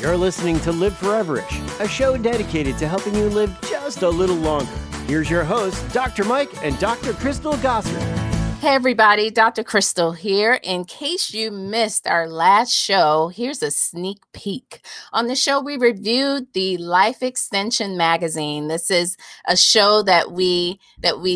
You're listening to Live Foreverish, a show dedicated to helping you live just a little longer. Here's your hosts, Dr. Mike and Dr. Crystal Gossard. Hey everybody, Dr. Crystal here. In case you missed our last show, here's a sneak peek. On the show, we reviewed the Life Extension magazine. This is a show that we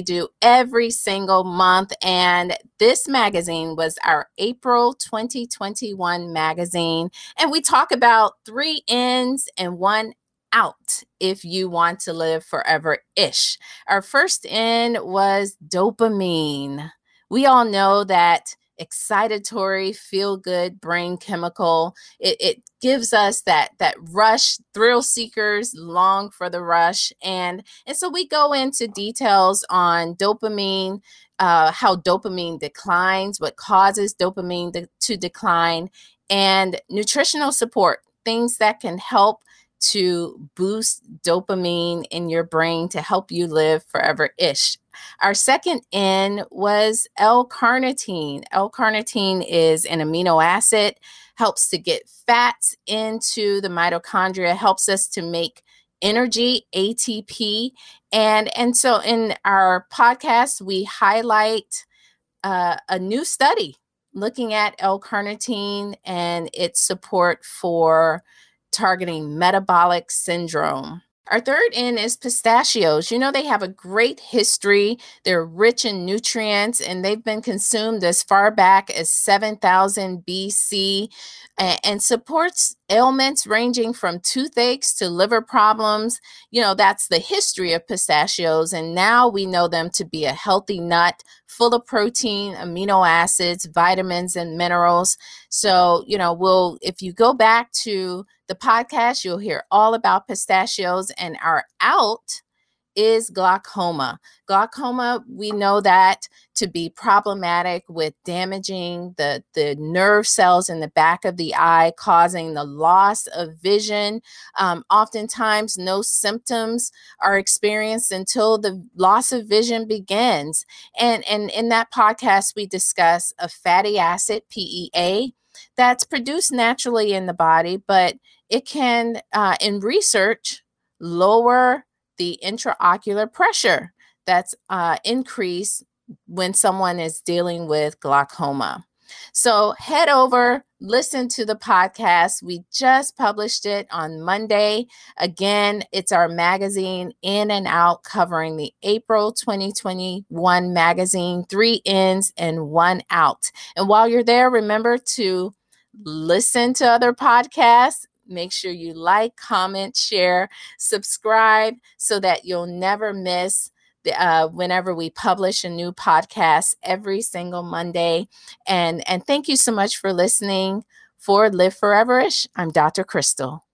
do every single month, and this magazine was our April 2021 magazine, and we talk about 3 ins and 1 out if you want to live forever-ish. Our first in was dopamine. We all know that excitatory, feel-good brain chemical. It gives us that rush. Thrill seekers long for the rush. And so we go into details on dopamine, how dopamine declines, what causes dopamine to decline, and nutritional support, things that can help to boost dopamine in your brain to help you live forever-ish. Our second N was L-carnitine. L-carnitine is an amino acid, helps to get fats into the mitochondria, helps us to make energy, ATP. And so in our podcast, we highlight a new study looking at L-carnitine and its support for targeting metabolic syndrome. Our third N is pistachios. You know, they have a great history. They're rich in nutrients, and they've been consumed as far back as 7,000 BC and supports ailments ranging from toothaches to liver problems. You know, that's the history of pistachios. And now we know them to be a healthy nut full of protein, amino acids, vitamins, and minerals. So, you know, if you go back to the podcast, you'll hear all about pistachios. And our out is glaucoma. Glaucoma, we know that to be problematic with damaging the nerve cells in the back of the eye, causing the loss of vision. Oftentimes, no symptoms are experienced until the loss of vision begins. And in that podcast, we discuss a fatty acid, PEA, that's produced naturally in the body, but it can, in research, lower the intraocular pressure that's increased when someone is dealing with glaucoma. So head over, listen to the podcast. We just published it on Monday. Again, it's our magazine In and Out, covering the April 2021 magazine, 3 ins and 1 out. And while you're there, remember to listen to other podcasts. Make sure you like, comment, share, subscribe so that you'll never miss whenever we publish a new podcast every single Monday. And thank you so much for listening. For Live Foreverish, I'm Dr. Crystal.